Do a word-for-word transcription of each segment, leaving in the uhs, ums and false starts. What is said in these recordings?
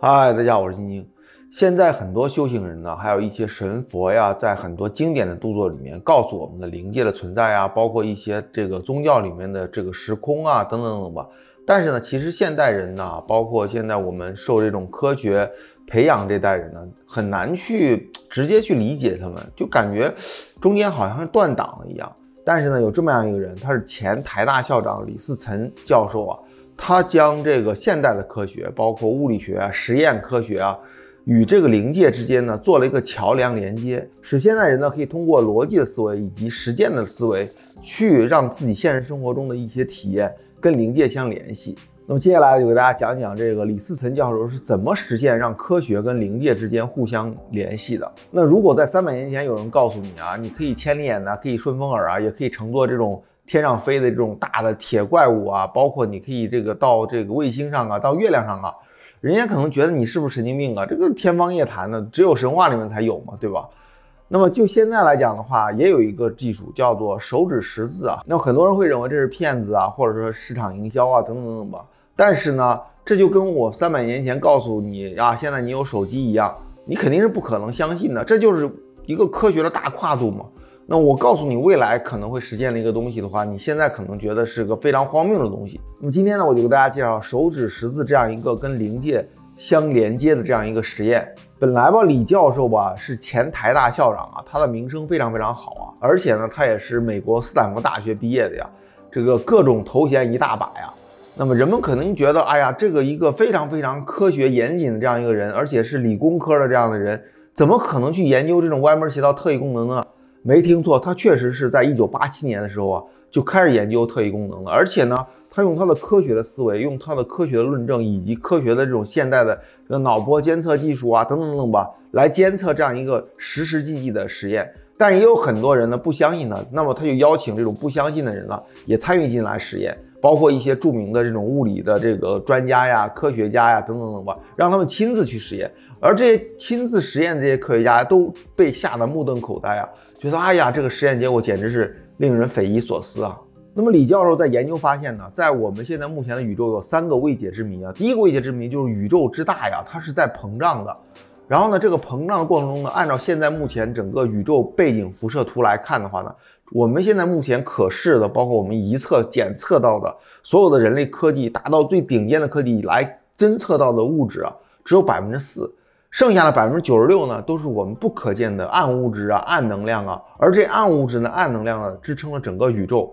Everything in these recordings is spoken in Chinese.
嗨，大家好，我是晶晶。现在很多修行人呢，还有一些神佛呀，在很多经典的著作里面告诉我们的灵界的存在呀，包括一些这个宗教里面的这个时空啊，等等等等吧。但是呢，其实现代人呢，包括现在我们受这种科学培养这代人呢，很难去直接去理解他们，就感觉中间好像断档了一样。 但是呢，有这么样一个人，他是前台大校长李嗣涔教授啊，他将这个现代的科学，包括物理学啊、实验科学啊，与这个灵界之间呢，做了一个桥梁连接，使现代人呢可以通过逻辑的思维以及实践的思维，去让自己现实生活中的一些体验跟灵界相联系。那么接下来就给大家讲讲这个李嗣涔教授是怎么实现让科学跟灵界之间互相联系的。那如果在三百年前有人告诉你啊，你可以千里眼啊，可以顺风耳啊，也可以乘坐这种天上飞的这种大的铁怪物啊，包括你可以这个到这个卫星上啊，到月亮上啊，人家可能觉得你是不是神经病啊？这个天方夜谭呢，只有神话里面才有嘛，对吧？ 那么就现在来讲的话，也有一个技术叫做手指识字啊。那很多人会认为这是骗子啊，或者说市场营销啊，等等等等吧。但是呢，这就跟我三百年前告诉你啊，现在你有手机一样，你肯定是不可能相信的。这就是一个科学的大跨度嘛。那我告诉你未来可能会实现的一个东西的话，你现在可能觉得是个非常荒谬的东西。那么今天呢，我就给大家介绍手指识字这样一个跟灵界 相连接的这样一个实验，本来吧，李教授吧是前台大校长啊，他的名声非常非常好啊，而且呢，他也是美国斯坦福大学毕业的呀，这个各种头衔一大把呀。那么人们可能觉得，哎呀，这个一个非常非常科学严谨的这样一个人，而且是理工科的这样的人，怎么可能去研究这种歪门邪道特异功能呢？没听错，他确实是在一九八七年的时候啊，就开始研究特异功能了，而且呢， 他用他的科学的思维，用他的科学的论证，以及科学的这种现代的这个脑波监测技术啊，等等等等吧，来监测这样一个实实际际的实验。但也有很多人呢不相信他，那么他就邀请这种不相信的人呢也参与进来实验，包括一些著名的这种物理的这个专家呀、科学家呀等等等吧，让他们亲自去实验。而这些亲自实验这些科学家都被吓得目瞪口呆啊，觉得哎呀，这个实验结果简直是令人匪夷所思啊。 那么李教授在研究发现呢，在我们现在目前的宇宙有三个未解之谜啊。第一个未解之谜就是宇宙之大呀，它是在膨胀的。然后呢，这个膨胀的过程中呢，按照现在目前整个宇宙背景辐射图来看的话呢，我们现在目前可视的，包括我们一测检测到的所有的人类科技达到最顶尖的科技来侦测到的物质啊，只有 百分之四。 剩下的 百分之九十六 呢，都是我们不可见的暗物质啊、暗能量啊。而这暗物质呢、暗能量呢，支撑了整个宇宙。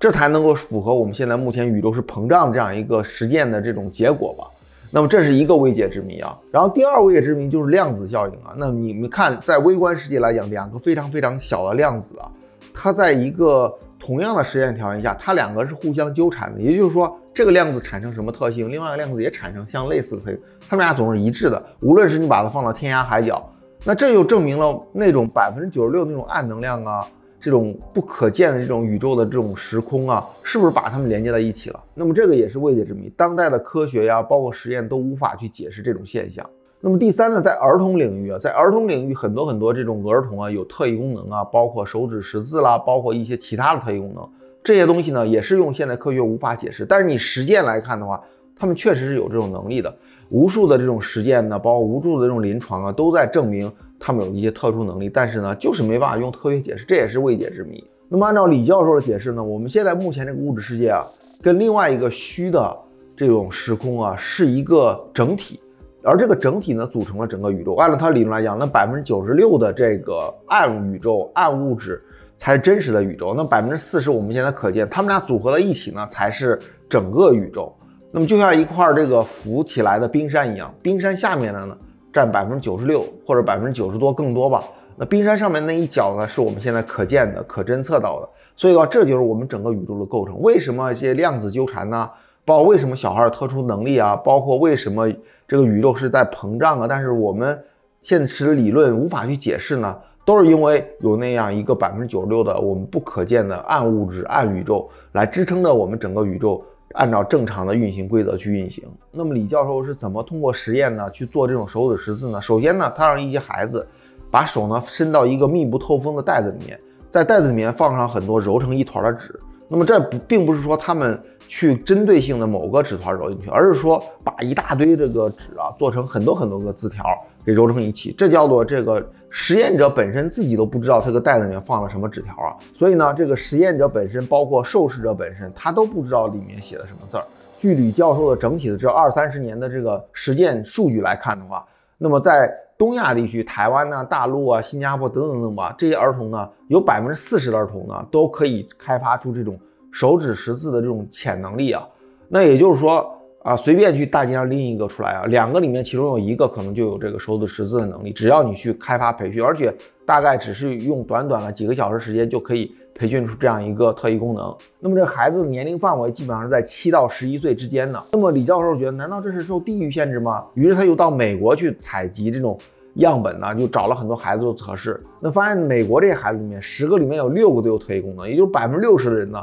这才能够符合我们现在目前宇宙是膨胀的这样一个实践的这种结果吧。那么这是一个未解之谜啊。然后第二未解之谜就是量子效应啊。那你们看，在微观世界来讲，两个非常非常小的量子啊，它在一个同样的实验条件下，它两个是互相纠缠的。也就是说，这个量子产生什么特性，另外一个量子也产生相类似的特性，它们俩总是一致的。无论是你把它放到天涯海角，那这就证明了那种 百分之九十六 那种暗能量啊。 这种不可见的这种宇宙的这种时空啊，是不是把它们连接在一起了？那么这个也是未解之谜，当代的科学呀，包括实验都无法去解释这种现象。那么第三呢，在儿童领域啊，在儿童领域很多很多这种儿童啊有特异功能啊，包括手指识字啦，包括一些其他的特异功能，这些东西呢也是用现代科学无法解释，但是你实践来看的话，他们确实是有这种能力的。无数的这种实践呢，包括无数的这种临床啊，都在证明 他们有一些特殊能力，但是呢，就是没办法用科学解释，这也是未解之谜。那么按照李教授的解释呢，我们现在目前这个物质世界啊，跟另外一个虚的这种时空啊，是一个整体，而这个整体呢，组成了整个宇宙。按照他理论来讲，那 百分之九十六 的这个暗宇宙、暗物质才是真实的宇宙，那 百分之四 是我们现在可见，他们俩组合在一起呢，才是整个宇宙。那么就像一块这个浮起来的冰山一样，冰山下面的呢， 占 百分之九十六 或者 百分之九十 多更多吧。那冰山上面那一角呢，是我们现在可见的、可侦测到的。所以呢，这就是我们整个宇宙的构成。为什么一些量子纠缠呢？包括为什么小孩有特殊能力啊？包括为什么这个宇宙是在膨胀啊？但是我们现实理论无法去解释呢？都是因为有那样一个 百分之九十六 的我们不可见的暗物质、暗宇宙来支撑的我们整个宇宙 按照正常的运行规则去运行。那么李教授是怎么通过实验呢去做这种手指识字呢？首先呢，他让一些孩子把手呢伸到一个密不透风的袋子里面，在袋子里面放上很多揉成一团的纸，那么这不并不是说他们去针对性的某个纸团揉进去，而是说把一大堆这个纸啊做成很多很多个字条给揉成一起，这叫做这个实验者本身自己都不知道这个袋子里面放了什么纸条啊。所以呢，这个实验者本身，包括受试者本身，他都不知道里面写的什么字儿。据吕教授的整体的这二三十年的这个实践数据来看的话，那么在东亚地区，台湾呢、大陆啊、新加坡等等等吧，这些儿童呢，有 百分之四十 的儿童呢，都可以开发出这种手指识字的这种潜能力啊。那也就是说啊，随便去大街上拎一个出来啊，两个里面其中有一个可能就有这个手指识字的能力，只要你去开发培训，而且大概只是用短短的几个小时时间就可以培训出这样一个特异功能。那么这孩子的年龄范围基本上是在七到十一岁之间呢。那么李教授觉得，难道这是受地域限制吗？于是他又到美国去采集这种样本呢，就找了很多孩子做测试。那发现美国这些孩子里面，十个里面有六个都有特异功能，也就是百分之六十的人呢，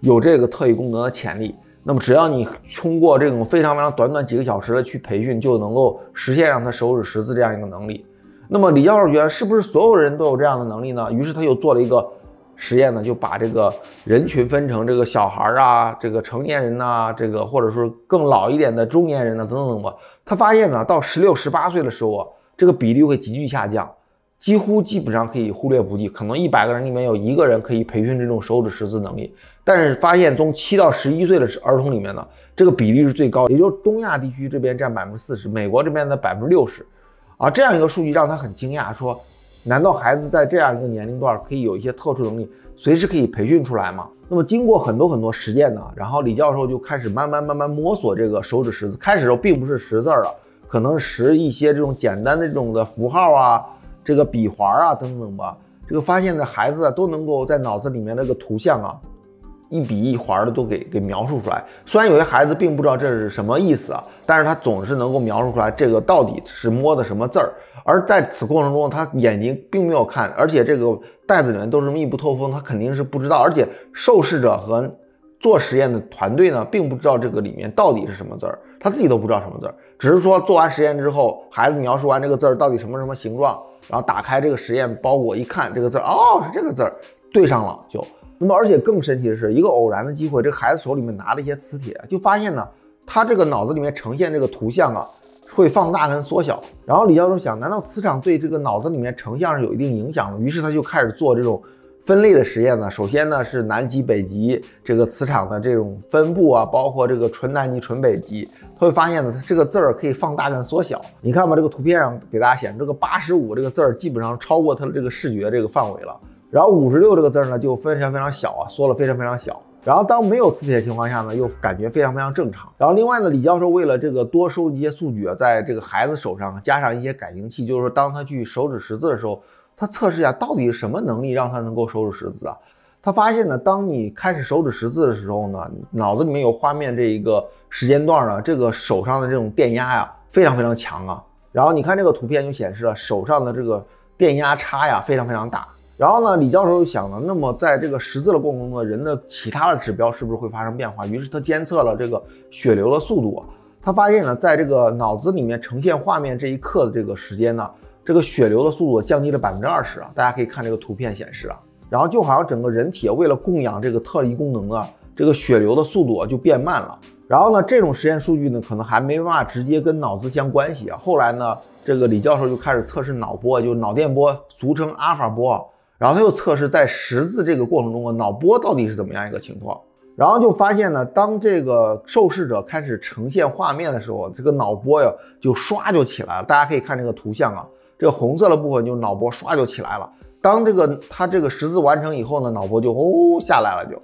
有这个特异功能的潜力。那么只要你通过这种非常非常短短几个小时的去培训，就能够实现让他手指识字这样一个能力。那么李教授觉得，是不是所有人都有这样的能力呢？于是他又做了一个实验呢，就把这个人群分成这个小孩啊，这个成年人呐、啊，这个或者说更老一点的中年人呢、啊，等等等吧。他发现呢，到十六、十八岁的时候啊，这个比例会急剧下降，几乎基本上可以忽略不计，可能一百个人里面有一个人可以培训这种手指识字能力。但是发现从七到十一岁的儿童里面呢，这个比例是最高，也就是东亚地区这边占 百分之四十， 美国这边的 百分之六十 啊，这样一个数据让他很惊讶，说难道孩子在这样一个年龄段可以有一些特殊能力，随时可以培训出来吗？那么经过很多很多实践呢，然后李教授就开始慢慢慢慢摸索这个手指识字。开始的时候并不是识字啊，可能识一些这种简单的这种的符号啊，这个笔环啊等等吧。这个发现的孩子啊，都能够在脑子里面这个图像啊，一笔一环的都给给描述出来。虽然有些孩子并不知道这是什么意思啊，但是他总是能够描述出来这个到底是摸的什么字儿。而在此过程中，他眼睛并没有看，而且这个袋子里面都是密不透风，他肯定是不知道。而且受试者和做实验的团队呢，并不知道这个里面到底是什么字儿，他自己都不知道什么字儿，只是说做完实验之后，孩子描述完这个字儿到底什么什么形状，然后打开这个实验包裹一看，这个字儿哦，是这个字儿，对上了就。那么，而且更神奇的是，一个偶然的机会，这个孩子手里面拿了一些磁铁，就发现呢，他这个脑子里面呈现这个图像啊，会放大跟缩小。然后李教授想，难道磁场对这个脑子里面成像是有一定影响的？于是他就开始做这种分类的实验呢。首先呢是南极、北极这个磁场的这种分布啊，包括这个纯南极、纯北极，他会发现呢，它这个字儿可以放大跟缩小。你看吧，这个图片上给大家显，这个八十五这个字儿基本上超过它的这个视觉这个范围了。然后五十六这个字呢就非常非常小啊，缩了非常非常小。然后当没有磁铁的情况下呢，又感觉非常非常正常。然后另外呢，李教授为了这个多收集一些数据啊，在这个孩子手上加上一些感应器，就是说当他去手指识字的时候，他测试一下到底什么能力让他能够手指识字啊。他发现呢，当你开始手指识字的时候呢，脑子里面有画面这一个时间段呢，这个手上的这种电压呀、啊、非常非常强啊。然后你看这个图片就显示了手上的这个电压差呀非常非常大。然后呢，李教授就想了，那么在这个识字的过程中呢，人的其他的指标是不是会发生变化？于是他监测了这个血流的速度啊，他发现呢，在这个脑子里面呈现画面这一刻的这个时间呢，这个血流的速度降低了 百分之二十 啊，大家可以看这个图片显示啊。然后就好像整个人体为了供养这个特异功能啊，这个血流的速度啊就变慢了。然后呢，这种实验数据呢，可能还没办法直接跟脑子相关系啊。后来呢，这个李教授就开始测试脑波，就是脑电波，俗称阿尔法波啊。然后他又测试在识字这个过程中啊，脑波到底是怎么样一个情况，然后就发现呢，当这个受试者开始呈现画面的时候，这个脑波呀就刷就起来了。大家可以看这个图像啊，这个红色的部分就脑波刷就起来了。当这个他这个识字完成以后呢，脑波就哦下来了就。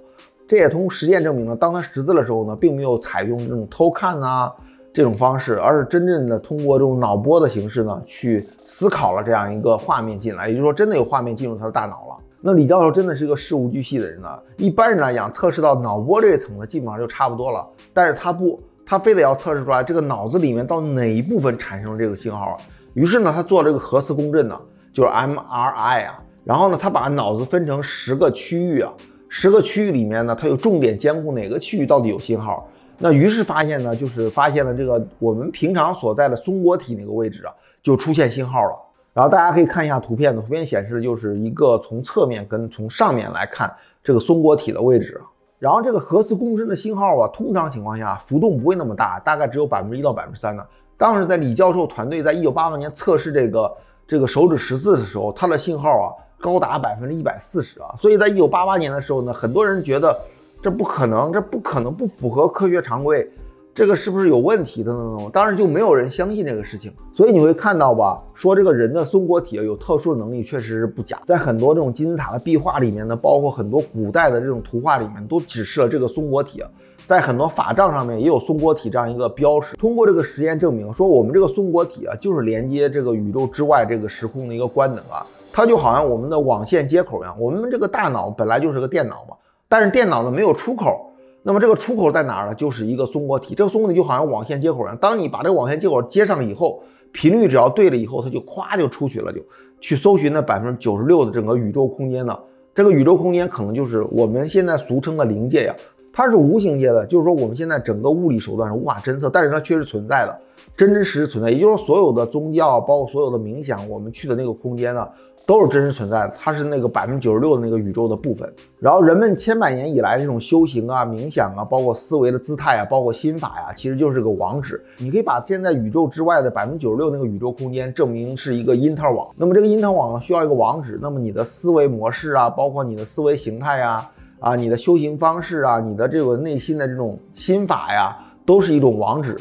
这也从实践证明了，当他识字的时候呢，并没有采用这种偷看啊这种方式，而是真正的通过这种脑波的形式呢，去思考了这样一个画面进来，也就是说真的有画面进入他的大脑了。那李教授真的是一个事无巨细的人呢，一般人来讲测试到脑波这一层呢，基本上就差不多了，但是他不，他非得要测试出来这个脑子里面到哪一部分产生了这个信号。于是呢，他做这个核磁共振呢，就是 M R I 啊，然后呢，他把脑子分成十个区域啊，十个区域里面呢，他有重点监控哪个区域到底有信号。那于是发现呢，就是发现了这个我们平常所在的松果体那个位置啊，就出现信号了。然后大家可以看一下图片呢，图片显示的就是一个从侧面跟从上面来看这个松果体的位置。然后这个核磁共振的信号啊，通常情况下浮动不会那么大，大概只有 百分之一 到 百分之三 呢。当时在李教授团队在一九八八年测试这个这个手指十字的时候，它的信号啊高达 百分之一百四十 啊，所以在一九八八年的时候呢，很多人觉得这不可能，这不可能，不符合科学常规，这个是不是有问题的呢？当然就没有人相信这个事情。所以你会看到吧，说这个人的松果体有特殊的能力，确实是不假。在很多这种金字塔的壁画里面呢，包括很多古代的这种图画里面，都指示了这个松果体。在很多法杖上面也有松果体这样一个标识。通过这个实验证明，说我们这个松果体啊，就是连接这个宇宙之外这个时空的一个官能啊。它就好像我们的网线接口一样，我们这个大脑本来就是个电脑嘛，但是电脑呢没有出口，那么这个出口在哪儿呢？就是一个松果体。这个松果体就好像网线接口一样，当你把这个网线接口接上以后，频率只要对了以后，它就咵就出去了，就去搜寻那 百分之九十六 的整个宇宙空间呢。这个宇宙空间可能就是我们现在俗称的灵界呀。它是无形界的，就是说我们现在整个物理手段是无法侦测，但是它确实存在的，真真实实存在。也就是说，所有的宗教，包括所有的冥想，我们去的那个空间呢，都是真实存在的。它是那个 百分之九十六 的那个宇宙的部分。然后人们千百年以来这种修行啊、冥想啊，包括思维的姿态啊，包括心法呀、啊，其实就是个网址。你可以把现在宇宙之外的 百分之九十六 那个宇宙空间证明是一个因特网。那么这个因特网需要一个网址，那么你的思维模式啊，包括你的思维形态啊。啊，你的修行方式啊，你的这个内心的这种心法呀，都是一种网址。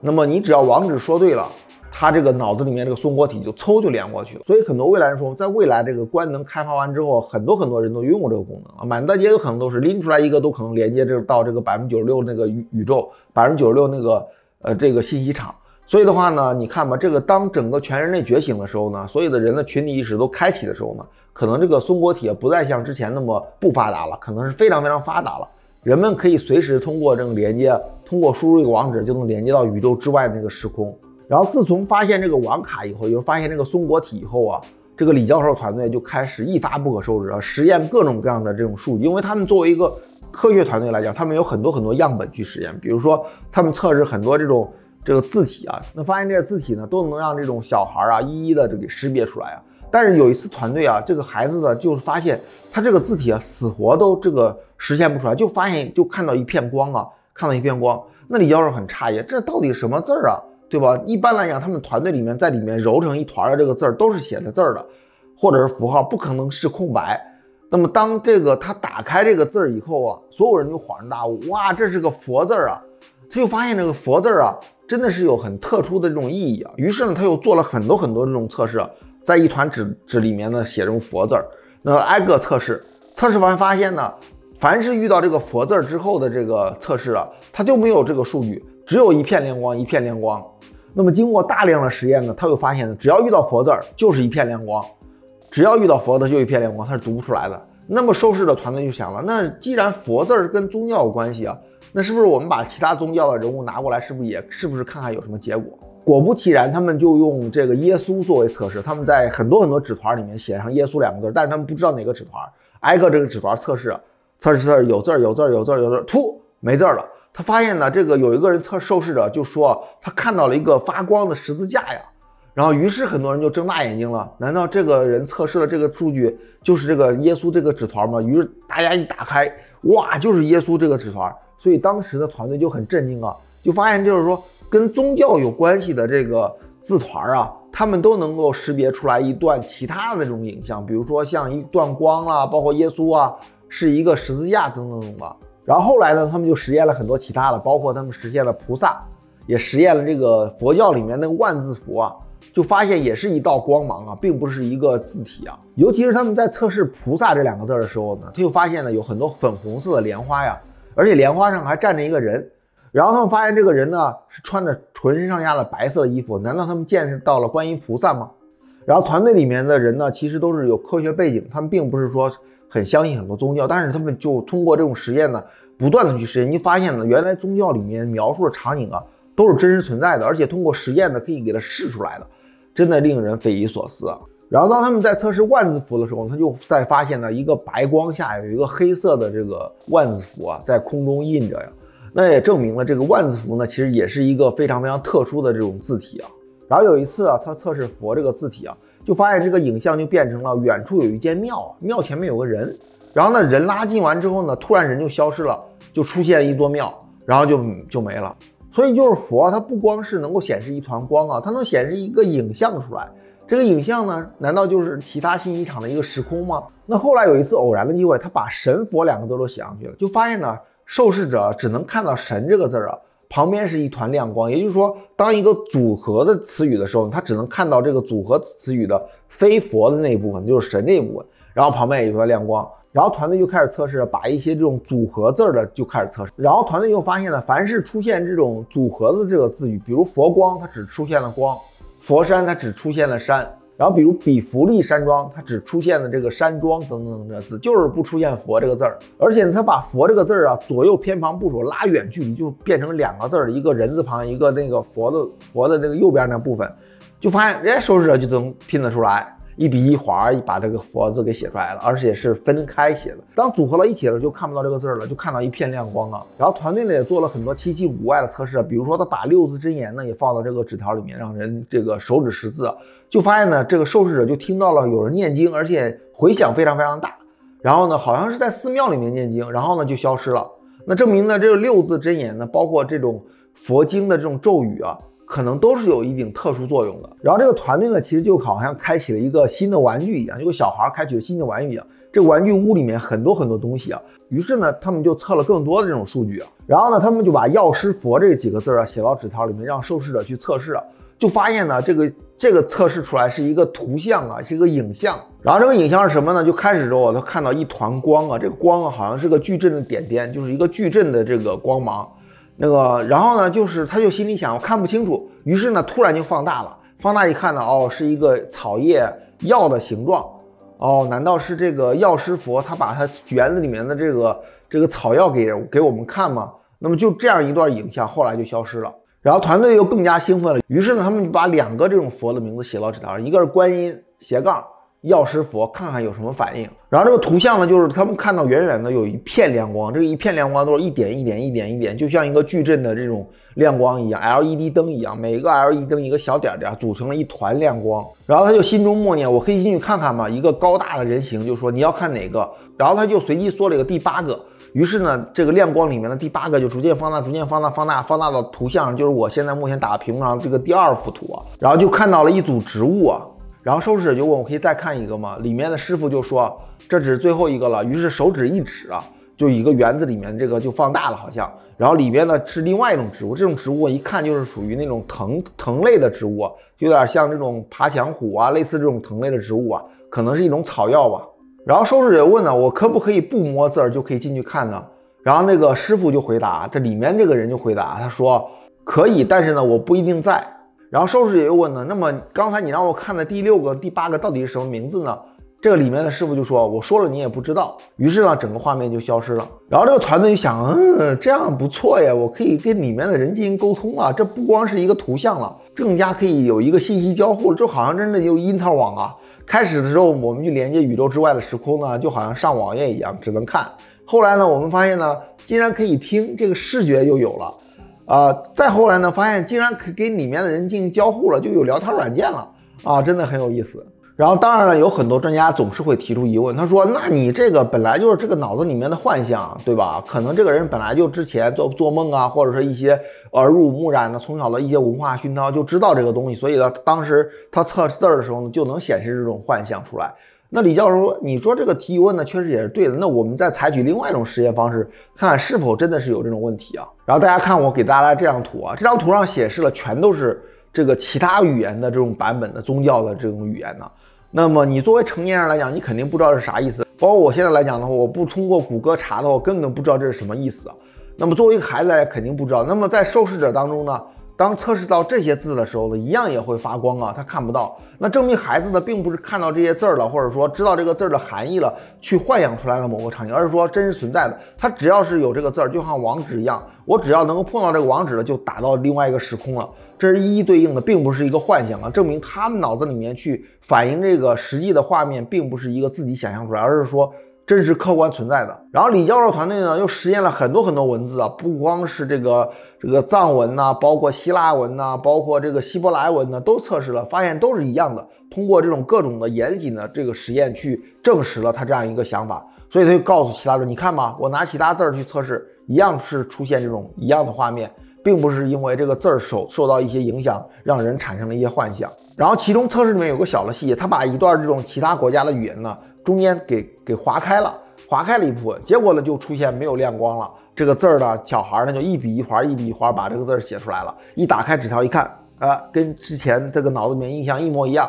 那么你只要网址说对了，它这个脑子里面这个松果体就抽就连过去了。所以很多未来人说，在未来这个官能开发完之后，很多很多人都拥有这个功能啊，满大街都可能都是拎出来一个，都可能连接这到这个 百分之九十六 那个宇宙 百分之九十六 那个呃这个信息场。所以的话呢，你看吧，这个当整个全人类觉醒的时候呢，所有的人的群体意识都开启的时候呢，可能这个松果体不再像之前那么不发达了，可能是非常非常发达了。人们可以随时通过这种连接，通过输入一个网址就能连接到宇宙之外的那个时空。然后自从发现这个网卡以后，也就是发现这个松果体以后啊，这个李教授团队就开始一发不可收拾啊，实验各种各样的这种数据，因为他们作为一个科学团队来讲，他们有很多很多样本去实验，比如说他们测试很多这种。这个字体啊，那发现这些字体呢，都能让这种小孩啊一一的给识别出来啊。但是有一次团队啊，这个孩子呢，就是发现他这个字体啊，死活都这个实现不出来，就发现就看到一片光啊，看到一片光。那李教授很诧异，这到底什么字儿啊，对吧？一般来讲，他们团队里面在里面揉成一团的这个字儿，都是写着字儿的，或者是符号，不可能是空白。那么当这个他打开这个字儿以后啊，所有人就恍然大悟，哇，这是个佛字儿啊！他就发现这个佛字儿啊。真的是有很特殊的这种意义啊，于是呢，他又做了很多很多这种测试、啊，在一团纸纸里面呢写这种佛字儿，那挨个测试，测试完发现呢，凡是遇到这个佛字儿之后的这个测试啊，它就没有这个数据，只有一片亮光，一片亮光。那么经过大量的实验呢，他又发现呢，只要遇到佛字儿就是一片亮光，只要遇到佛字就一片亮光，它是读不出来的。那么收视的团队就想了，那既然佛字儿跟宗教有关系啊。那是不是我们把其他宗教的人物拿过来，是不是也是不是看看有什么结果？果不其然，他们就用这个耶稣作为测试，他们在很多很多纸团里面写上耶稣两个字，但是他们不知道哪个纸团，挨个这个纸团测试，测试测试有字儿有字儿有字儿有字儿，突没字儿了。他发现呢，这个有一个人测受试者就说他看到了一个发光的十字架呀，然后于是很多人就睁大眼睛了，难道这个人测试的这个数据就是这个耶稣这个纸团吗？于是大家一打开，哇，就是耶稣这个纸团。所以当时的团队就很震惊啊，就发现就是说跟宗教有关系的这个字团啊，他们都能够识别出来一段其他的这种影像，比如说像一段光啦、啊，包括耶稣啊，是一个十字架等等等的。然后后来呢，他们就实验了很多其他的，包括他们实现了菩萨，也实验了这个佛教里面那个万字符啊，就发现也是一道光芒啊，并不是一个字体啊。尤其是他们在测试菩萨这两个字的时候呢，他就发现呢有很多粉红色的莲花呀。而且莲花上还站着一个人，然后他们发现这个人呢是穿着浑身上下的白色的衣服，难道他们见识到了观音菩萨吗？然后团队里面的人呢，其实都是有科学背景，他们并不是说很相信很多宗教，但是他们就通过这种实验呢，不断的去实验，你发现呢，原来宗教里面描述的场景啊，都是真实存在的，而且通过实验呢，可以给它试出来的，真的令人匪夷所思啊。然后当他们在测试万字符的时候，他就在发现呢，一个白光下有一个黑色的这个万字符啊，在空中印着呀。那也证明了这个万字符呢，其实也是一个非常非常特殊的这种字体啊。然后有一次啊，他测试佛这个字体啊，就发现这个影像就变成了远处有一间庙啊，庙前面有个人，然后呢人拉近完之后呢，突然人就消失了，就出现一座庙，然后就就没了。所以就是佛，它不光是能够显示一团光啊，它能显示一个影像出来。这个影像呢，难道就是其他信息场的一个时空吗？那后来有一次偶然的机会，他把神佛两个字都写上去了，就发现呢，受试者只能看到神这个字啊，旁边是一团亮光。也就是说，当一个组合的词语的时候，他只能看到这个组合词语的非佛的那一部分，就是神这一部分，然后旁边有一团亮光。然后团队就开始测试，把一些这种组合字的就开始测试。然后团队又发现了，凡是出现这种组合的这个字语，比如佛光，它只出现了光；佛山，它只出现了山；然后比如比弗利山庄，它只出现了这个山庄等等的字，就是不出现佛这个字儿。而且呢，它把佛这个字儿啊左右偏旁部首拉远距离，就变成两个字儿，一个人字旁，一个那个佛的佛的这个右边那部分，就发现人家受试者就能拼得出来。一比一划把这个佛字给写出来了，而且是分开写的。当组合到一起了，就看不到这个字了，就看到一片亮光啊。然后团队呢也做了很多七七五外的测试，比如说他把六字真言呢也放到这个纸条里面，让人这个手指识字，就发现呢这个受试者就听到了有人念经，而且回响非常非常大。然后呢好像是在寺庙里面念经，然后呢就消失了。那证明呢这六字真言呢，包括这种佛经的这种咒语啊，可能都是有一定特殊作用的。然后这个团队呢，其实就好像开启了一个新的玩具一样，就跟小孩开启了新的玩具一样。这个玩具屋里面很多很多东西啊，于是呢，他们就测了更多的这种数据啊。然后呢，他们就把药师佛这几个字啊写到纸条里面，让受试者去测试啊，就发现呢，这个这个测试出来是一个图像啊，是一个影像。然后这个影像是什么呢？就开始之后，他看到一团光啊，这个光啊好像是个矩阵的点点，就是一个矩阵的这个光芒。那个，然后呢，就是他就心里想，我看不清楚，于是呢，突然就放大了，放大一看呢，哦，是一个草叶药的形状，哦，难道是这个药师佛他把他园子里面的这个这个草药给给我们看吗？那么就这样一段影像，后来就消失了。然后团队又更加兴奋了，于是呢，他们就把两个这种佛的名字写到纸条上，一个是观音斜杠药师佛，看看有什么反应。然后这个图像呢，就是他们看到远远的有一片亮光，这个一片亮光都是一点一点一点一点，就像一个矩阵的这种亮光一样 ，L E D 灯一样，每个 L E D 灯一个小点点，组成了一团亮光。然后他就心中默念：“我可以进去看看吗？”一个高大的人形就说：“你要看哪个？”然后他就随机说了一个第八个。于是呢，这个亮光里面的第八个就逐渐放大，逐渐放大，放大，放大到图像上，就是我现在目前打的屏幕上这个第二幅图啊。然后就看到了一组植物啊。然后受试者就问我可以再看一个吗？里面的师傅就说这只是最后一个了。于是手指一指啊，就一个园子里面这个就放大了好像。然后里边呢是另外一种植物，这种植物一看就是属于那种藤藤类的植物啊，有点像这种爬墙虎啊，类似这种藤类的植物啊，可能是一种草药吧。然后受试者问呢，我可不可以不摸字儿就可以进去看呢？然后那个师傅就回答，这里面这个人就回答，他说可以，但是呢我不一定在。然后受试者又问呢，那么刚才你让我看的第六个、第八个到底是什么名字呢？这个里面的师傅就说，我说了你也不知道。于是呢，整个画面就消失了。然后这个团队就想，嗯，这样不错呀，我可以跟里面的人进行沟通了，这不光是一个图像了，更加可以有一个信息交互了，就好像真的有因特网啊。开始的时候我们就连接宇宙之外的时空呢，就好像上网页一样，只能看。后来呢，我们发现呢，竟然可以听，这个视觉又有了。啊、呃，再后来呢，发现竟然可以跟里面的人进行交互了，就有聊天软件了啊，真的很有意思。然后当然了，有很多专家总是会提出疑问，他说：“那你这个本来就是这个脑子里面的幻象，对吧？可能这个人本来就之前做做梦啊，或者是一些耳濡目染的，从小的一些文化熏陶就知道这个东西，所以呢，当时他测字的时候呢，就能显示这种幻象出来。”那李教授说：“你说这个提问呢，确实也是对的。那我们再采取另外一种实验方式，看看是否真的是有这种问题啊。”然后大家看我给大家这张图啊，这张图上显示了全都是这个其他语言的这种版本的宗教的这种语言呢、啊。那么你作为成年人来讲，你肯定不知道是啥意思。包括我现在来讲的话，我不通过谷歌查的话，我根本不知道这是什么意思啊。那么作为一个孩子来讲，肯定不知道。那么在受试者当中呢？当测试到这些字的时候呢，一样也会发光啊，他看不到。那证明孩子呢，并不是看到这些字儿了，或者说知道这个字儿的含义了，去幻想出来的某个场景，而是说真实存在的。他只要是有这个字儿，就像网址一样，我只要能够碰到这个网址了，就打到另外一个时空了。这是一一对应的，并不是一个幻想啊。证明他们脑子里面去反映这个实际的画面，并不是一个自己想象出来，而是说真实客观存在的。然后李教授团队呢，又实验了很多很多文字啊，不光是这个。这个藏文呐、啊，包括希腊文呐、啊，包括这个希伯来文呢、啊，都测试了，发现都是一样的。通过这种各种的严谨的这个实验去证实了他这样一个想法，所以他就告诉其他人，你看吧，我拿其他字儿去测试，一样是出现这种一样的画面，并不是因为这个字儿受受到一些影响，让人产生了一些幻想。然后其中测试里面有个小的细节，他把一段这种其他国家的语言呢，中间给给划开了。 划开了一部分，结果呢就出现没有亮光了。这个字儿呢，小孩呢就一笔一划，一笔一划把这个字儿写出来了。一打开纸条一看，啊、呃，跟之前这个脑子里面印象一模一样。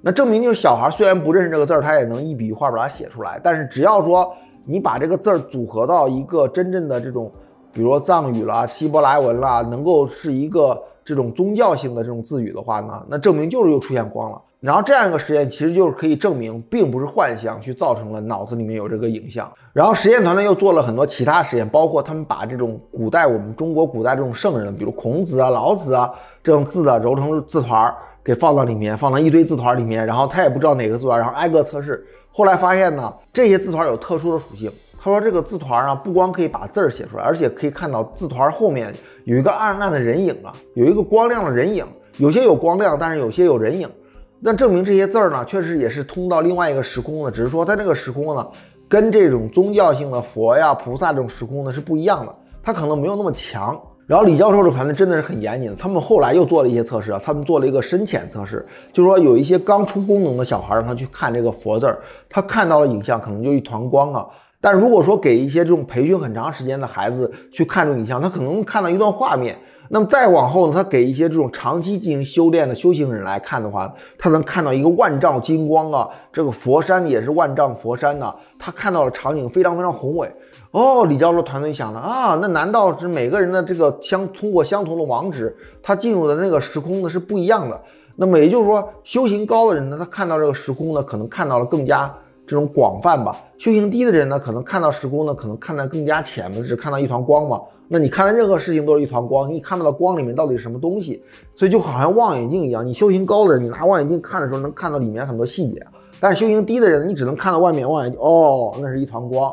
那证明就是小孩虽然不认识这个字儿，他也能一笔一划把它写出来。但是只要说你把这个字儿组合到一个真正的这种，比如说藏语啦、希伯来文啦，能够是一个这种宗教性的这种字语的话呢，那证明就是又出现光了。 然后这样一个实验其实就是可以证明，并不是幻象去造成了脑子里面有这个影像。然后实验团队又做了很多其他实验，包括他们把这种古代我们中国古代这种圣人，比如孔子啊、老子啊这种字啊揉成字团给放到里面，放到一堆字团里面，然后他也不知道哪个字团，然后挨个测试。后来发现呢，这些字团有特殊的属性。他说这个字团啊，不光可以把字儿写出来，而且可以看到字团后面有一个暗暗的人影啊，有一个光亮的人影，有些有光亮，但是有些有人影。 那证明这些字儿呢，确实也是通到另外一个时空的，只是说它那个时空呢，跟这种宗教性的佛呀、菩萨这种时空呢是不一样的，它可能没有那么强。然后李教授的团队真的是很严谨的，他们后来又做了一些测试啊，他们做了一个深浅测试，就是说有一些刚出功能的小孩，让他去看这个佛字儿，他看到了影像可能就一团光啊。 但如果说给一些这种培训很长时间的孩子去看这种影像，他可能看到一段画面。那么再往后呢，他给一些这种长期进行修炼的修行人来看的话，他能看到一个万丈金光啊，这个佛山也是万丈佛山呐、啊。他看到了场景非常非常宏伟。哦，李教授团队想了啊，那难道是每个人的这个相通过相同的网址，他进入的那个时空呢是不一样的？那么也就是说，修行高的人呢，他看到这个时空呢，可能看到了更加。 这种广泛吧，修行低的人呢，可能看到时空呢，可能看得更加浅嘛，只看到一团光嘛。那你看到任何事情都是一团光，你看到的光里面到底是什么东西？所以就好像望远镜一样，你修行高的人，你拿望远镜看的时候能看到里面很多细节，但是修行低的人，你只能看到外面望远镜，哦，那是一团光，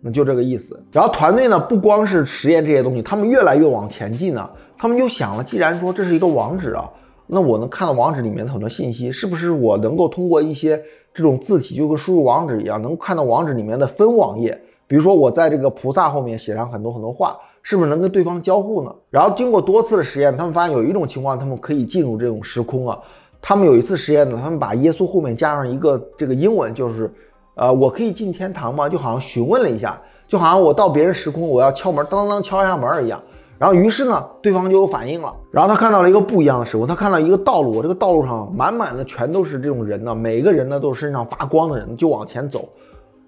那就这个意思。然后团队呢，不光是实验这些东西，他们越来越往前进啊，他们就想了，既然说这是一个网址啊。 那我能看到网址里面的很多信息，是不是我能够通过一些这种字体，就跟输入网址一样，能看到网址里面的分网页？比如说我在这个菩萨后面写上很多很多话，是不是能跟对方交互呢？然后经过多次的实验，他们发现有一种情况，他们可以进入这种时空啊。他们有一次实验呢，他们把耶稣后面加上一个这个英文，就是呃，我可以进天堂吗？就好像询问了一下，就好像我到别人时空，我要敲门，当当当敲一下门一样。 然后，于是呢，对方就有反应了。然后他看到了一个不一样的时空，他看到一个道路，这个道路上满满的全都是这种人呢，每个人呢都是身上发光的人，就往前走，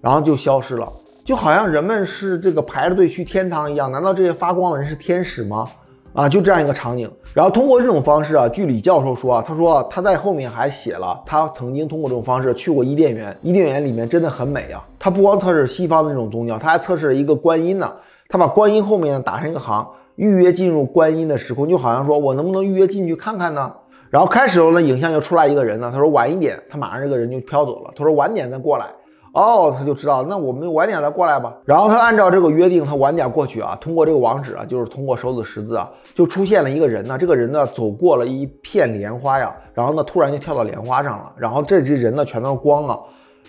然后就消失了，就好像人们是这个排着队去天堂一样。难道这些发光的人是天使吗？啊，就这样一个场景。然后通过这种方式啊，据李教授说啊，他说他在后面还写了，他曾经通过这种方式去过伊甸园，伊甸园里面真的很美啊。他不光测试西方的那种宗教，他还测试了一个观音呢，他把观音后面打成一个行。 预约进入观音的时空，就好像说我能不能预约进去看看呢？然后开始后呢，影像就出来一个人呢，他说晚一点，他马上这个人就飘走了。他说晚点再过来，哦，他就知道，那我们晚点再过来吧。然后他按照这个约定，他晚点过去啊，通过这个网址啊，就是通过手指识字啊，就出现了一个人呢。这个人呢走过了一片莲花呀，然后呢突然就跳到莲花上了，然后这些人呢全都是光啊，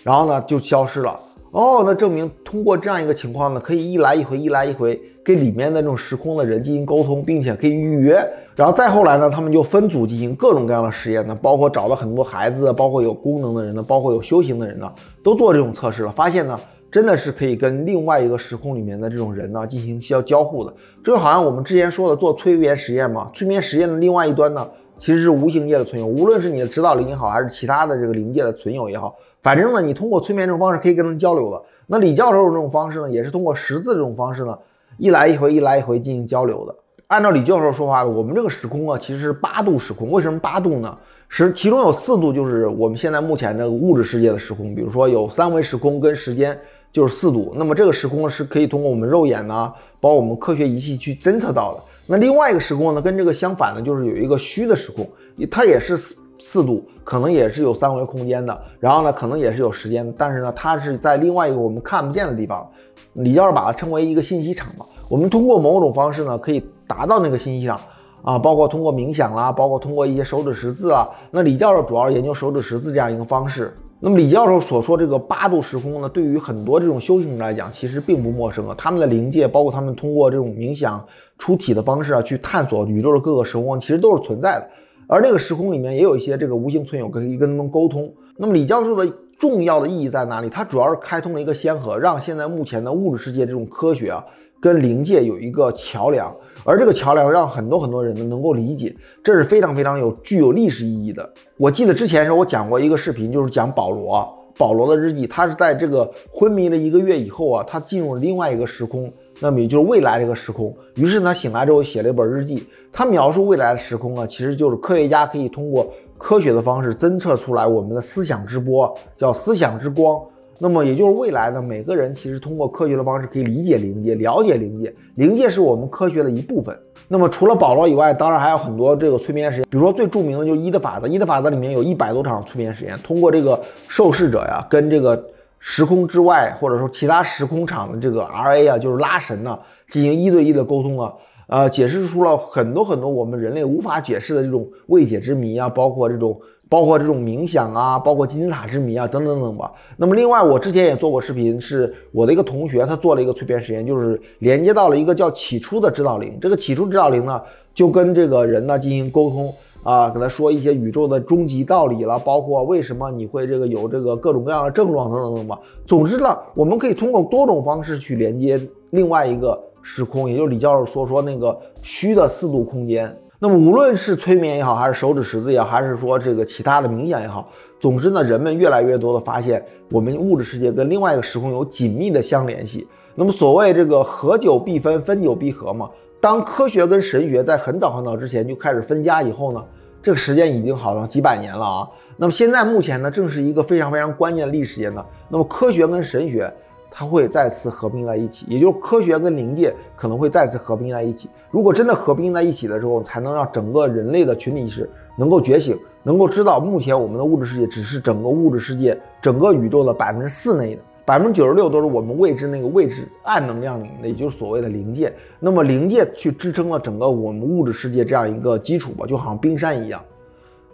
然后呢就消失了。 哦，那证明通过这样一个情况呢，可以一来一回，一来一回跟里面的这种时空的人进行沟通，并且可以预约。然后再后来呢，他们就分组进行各种各样的实验呢，包括找了很多孩子，包括有功能的人呢，包括有修行的人呢，都做这种测试了。发现呢，真的是可以跟另外一个时空里面的这种人呢进行需要交互的。这就好像我们之前说的做催眠实验嘛，催眠实验的另外一端呢，其实是无形界的存有，无论是你的指导灵也好，还是其他的这个灵界的存有也好。 反正呢，你通过催眠这种方式可以跟他们交流的。那李教授这种方式呢，也是通过识字这种方式呢，一来一回，一来一回进行交流的。按照李教授说话呢，我们这个时空啊，其实是八度时空。为什么八度呢？是其中有四度就是我们现在目前这个物质世界的时空，比如说有三维时空跟时间就是四度。那么这个时空是可以通过我们肉眼呢、啊，包括我们科学仪器去侦测到的。那另外一个时空呢，跟这个相反的，就是有一个虚的时空，它也是。 四度可能也是有三维空间的，然后呢，可能也是有时间，但是呢，它是在另外一个我们看不见的地方。你要是把它称为一个信息场嘛，我们通过某种方式呢，可以达到那个信息上啊，包括通过冥想啦，包括通过一些手指识字啊。那李教授主要研究手指识字这样一个方式。那么李教授所说这个八度时空呢，对于很多这种修行人来讲，其实并不陌生啊。他们的灵界，包括他们通过这种冥想出体的方式啊，去探索宇宙的各个时空，其实都是存在的。而这个时空里面也有一些这个无形存有可以跟他们沟通。那么李教授的重要的意义在哪里？它主要是开通了一个先河，让现在目前的物质世界这种科学啊，跟灵界有一个桥梁，而这个桥梁让很多很多人能够理解，这是非常非常有具有历史意义的。我记得之前的时候我讲过一个视频，就是讲保罗保罗的日记，他是在这个昏迷了一个月以后啊，他进入了另外一个时空，那么也就是未来这个时空。于是他醒来之后写了一本日记，他描述未来的时空啊，其实就是科学家可以通过科学的方式侦测出来我们的思想之波，叫思想之光。那么也就是未来呢，每个人其实通过科学的方式可以理解灵界，了解灵界，灵界是我们科学的一部分。那么除了保罗以外，当然还有很多这个催眠实验，比如说最著名的就是伊德法则，伊德法则里面有一百多场催眠实验，通过这个受试者呀跟这个时空之外或者说其他时空场的这个 R A 啊，就是拉神啊，进行一对一的沟通啊，呃，解释出了很多很多我们人类无法解释的这种未解之谜啊，包括这种。包括这种冥想啊，包括金字塔之谜啊，等等等吧。那么另外我之前也做过视频，是我的一个同学他做了一个催眠实验，就是连接到了一个叫起初的指导灵，这个起初指导灵呢就跟这个人呢进行沟通啊，给他说一些宇宙的终极道理了，包括为什么你会这个有这个各种各样的症状等等等吧。总之呢，我们可以通过多种方式去连接另外一个时空，也就是李教授所说那个虚的四度空间。那么无论是催眠也好，还是手指识字也好，还是说这个其他的冥想也好，总之呢，人们越来越多的发现我们物质世界跟另外一个时空有紧密的相联系。那么所谓这个合久必分，分久必合嘛，当科学跟神学在很早很早之前就开始分家以后呢，这个时间已经好像几百年了啊。那么现在目前呢，正是一个非常非常关键的历史阶段，那么科学跟神学它会再次合并在一起，也就是科学跟灵界可能会再次合并在一起。如果真的合并在一起的时候，才能让整个人类的群体意识能够觉醒，能够知道目前我们的物质世界只是整个物质世界整个宇宙的 百分之四 内的， 百分之九十六 都是我们未知那个未知暗能量领域的，也就是所谓的灵界。那么灵界去支撑了整个我们物质世界这样一个基础吧，就好像冰山一样。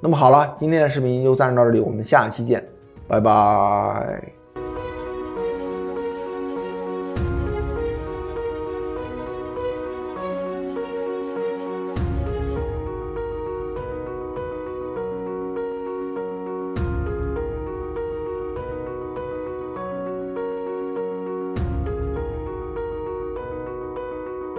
那么好了，今天的视频就暂时到这里，我们下一期见，拜拜。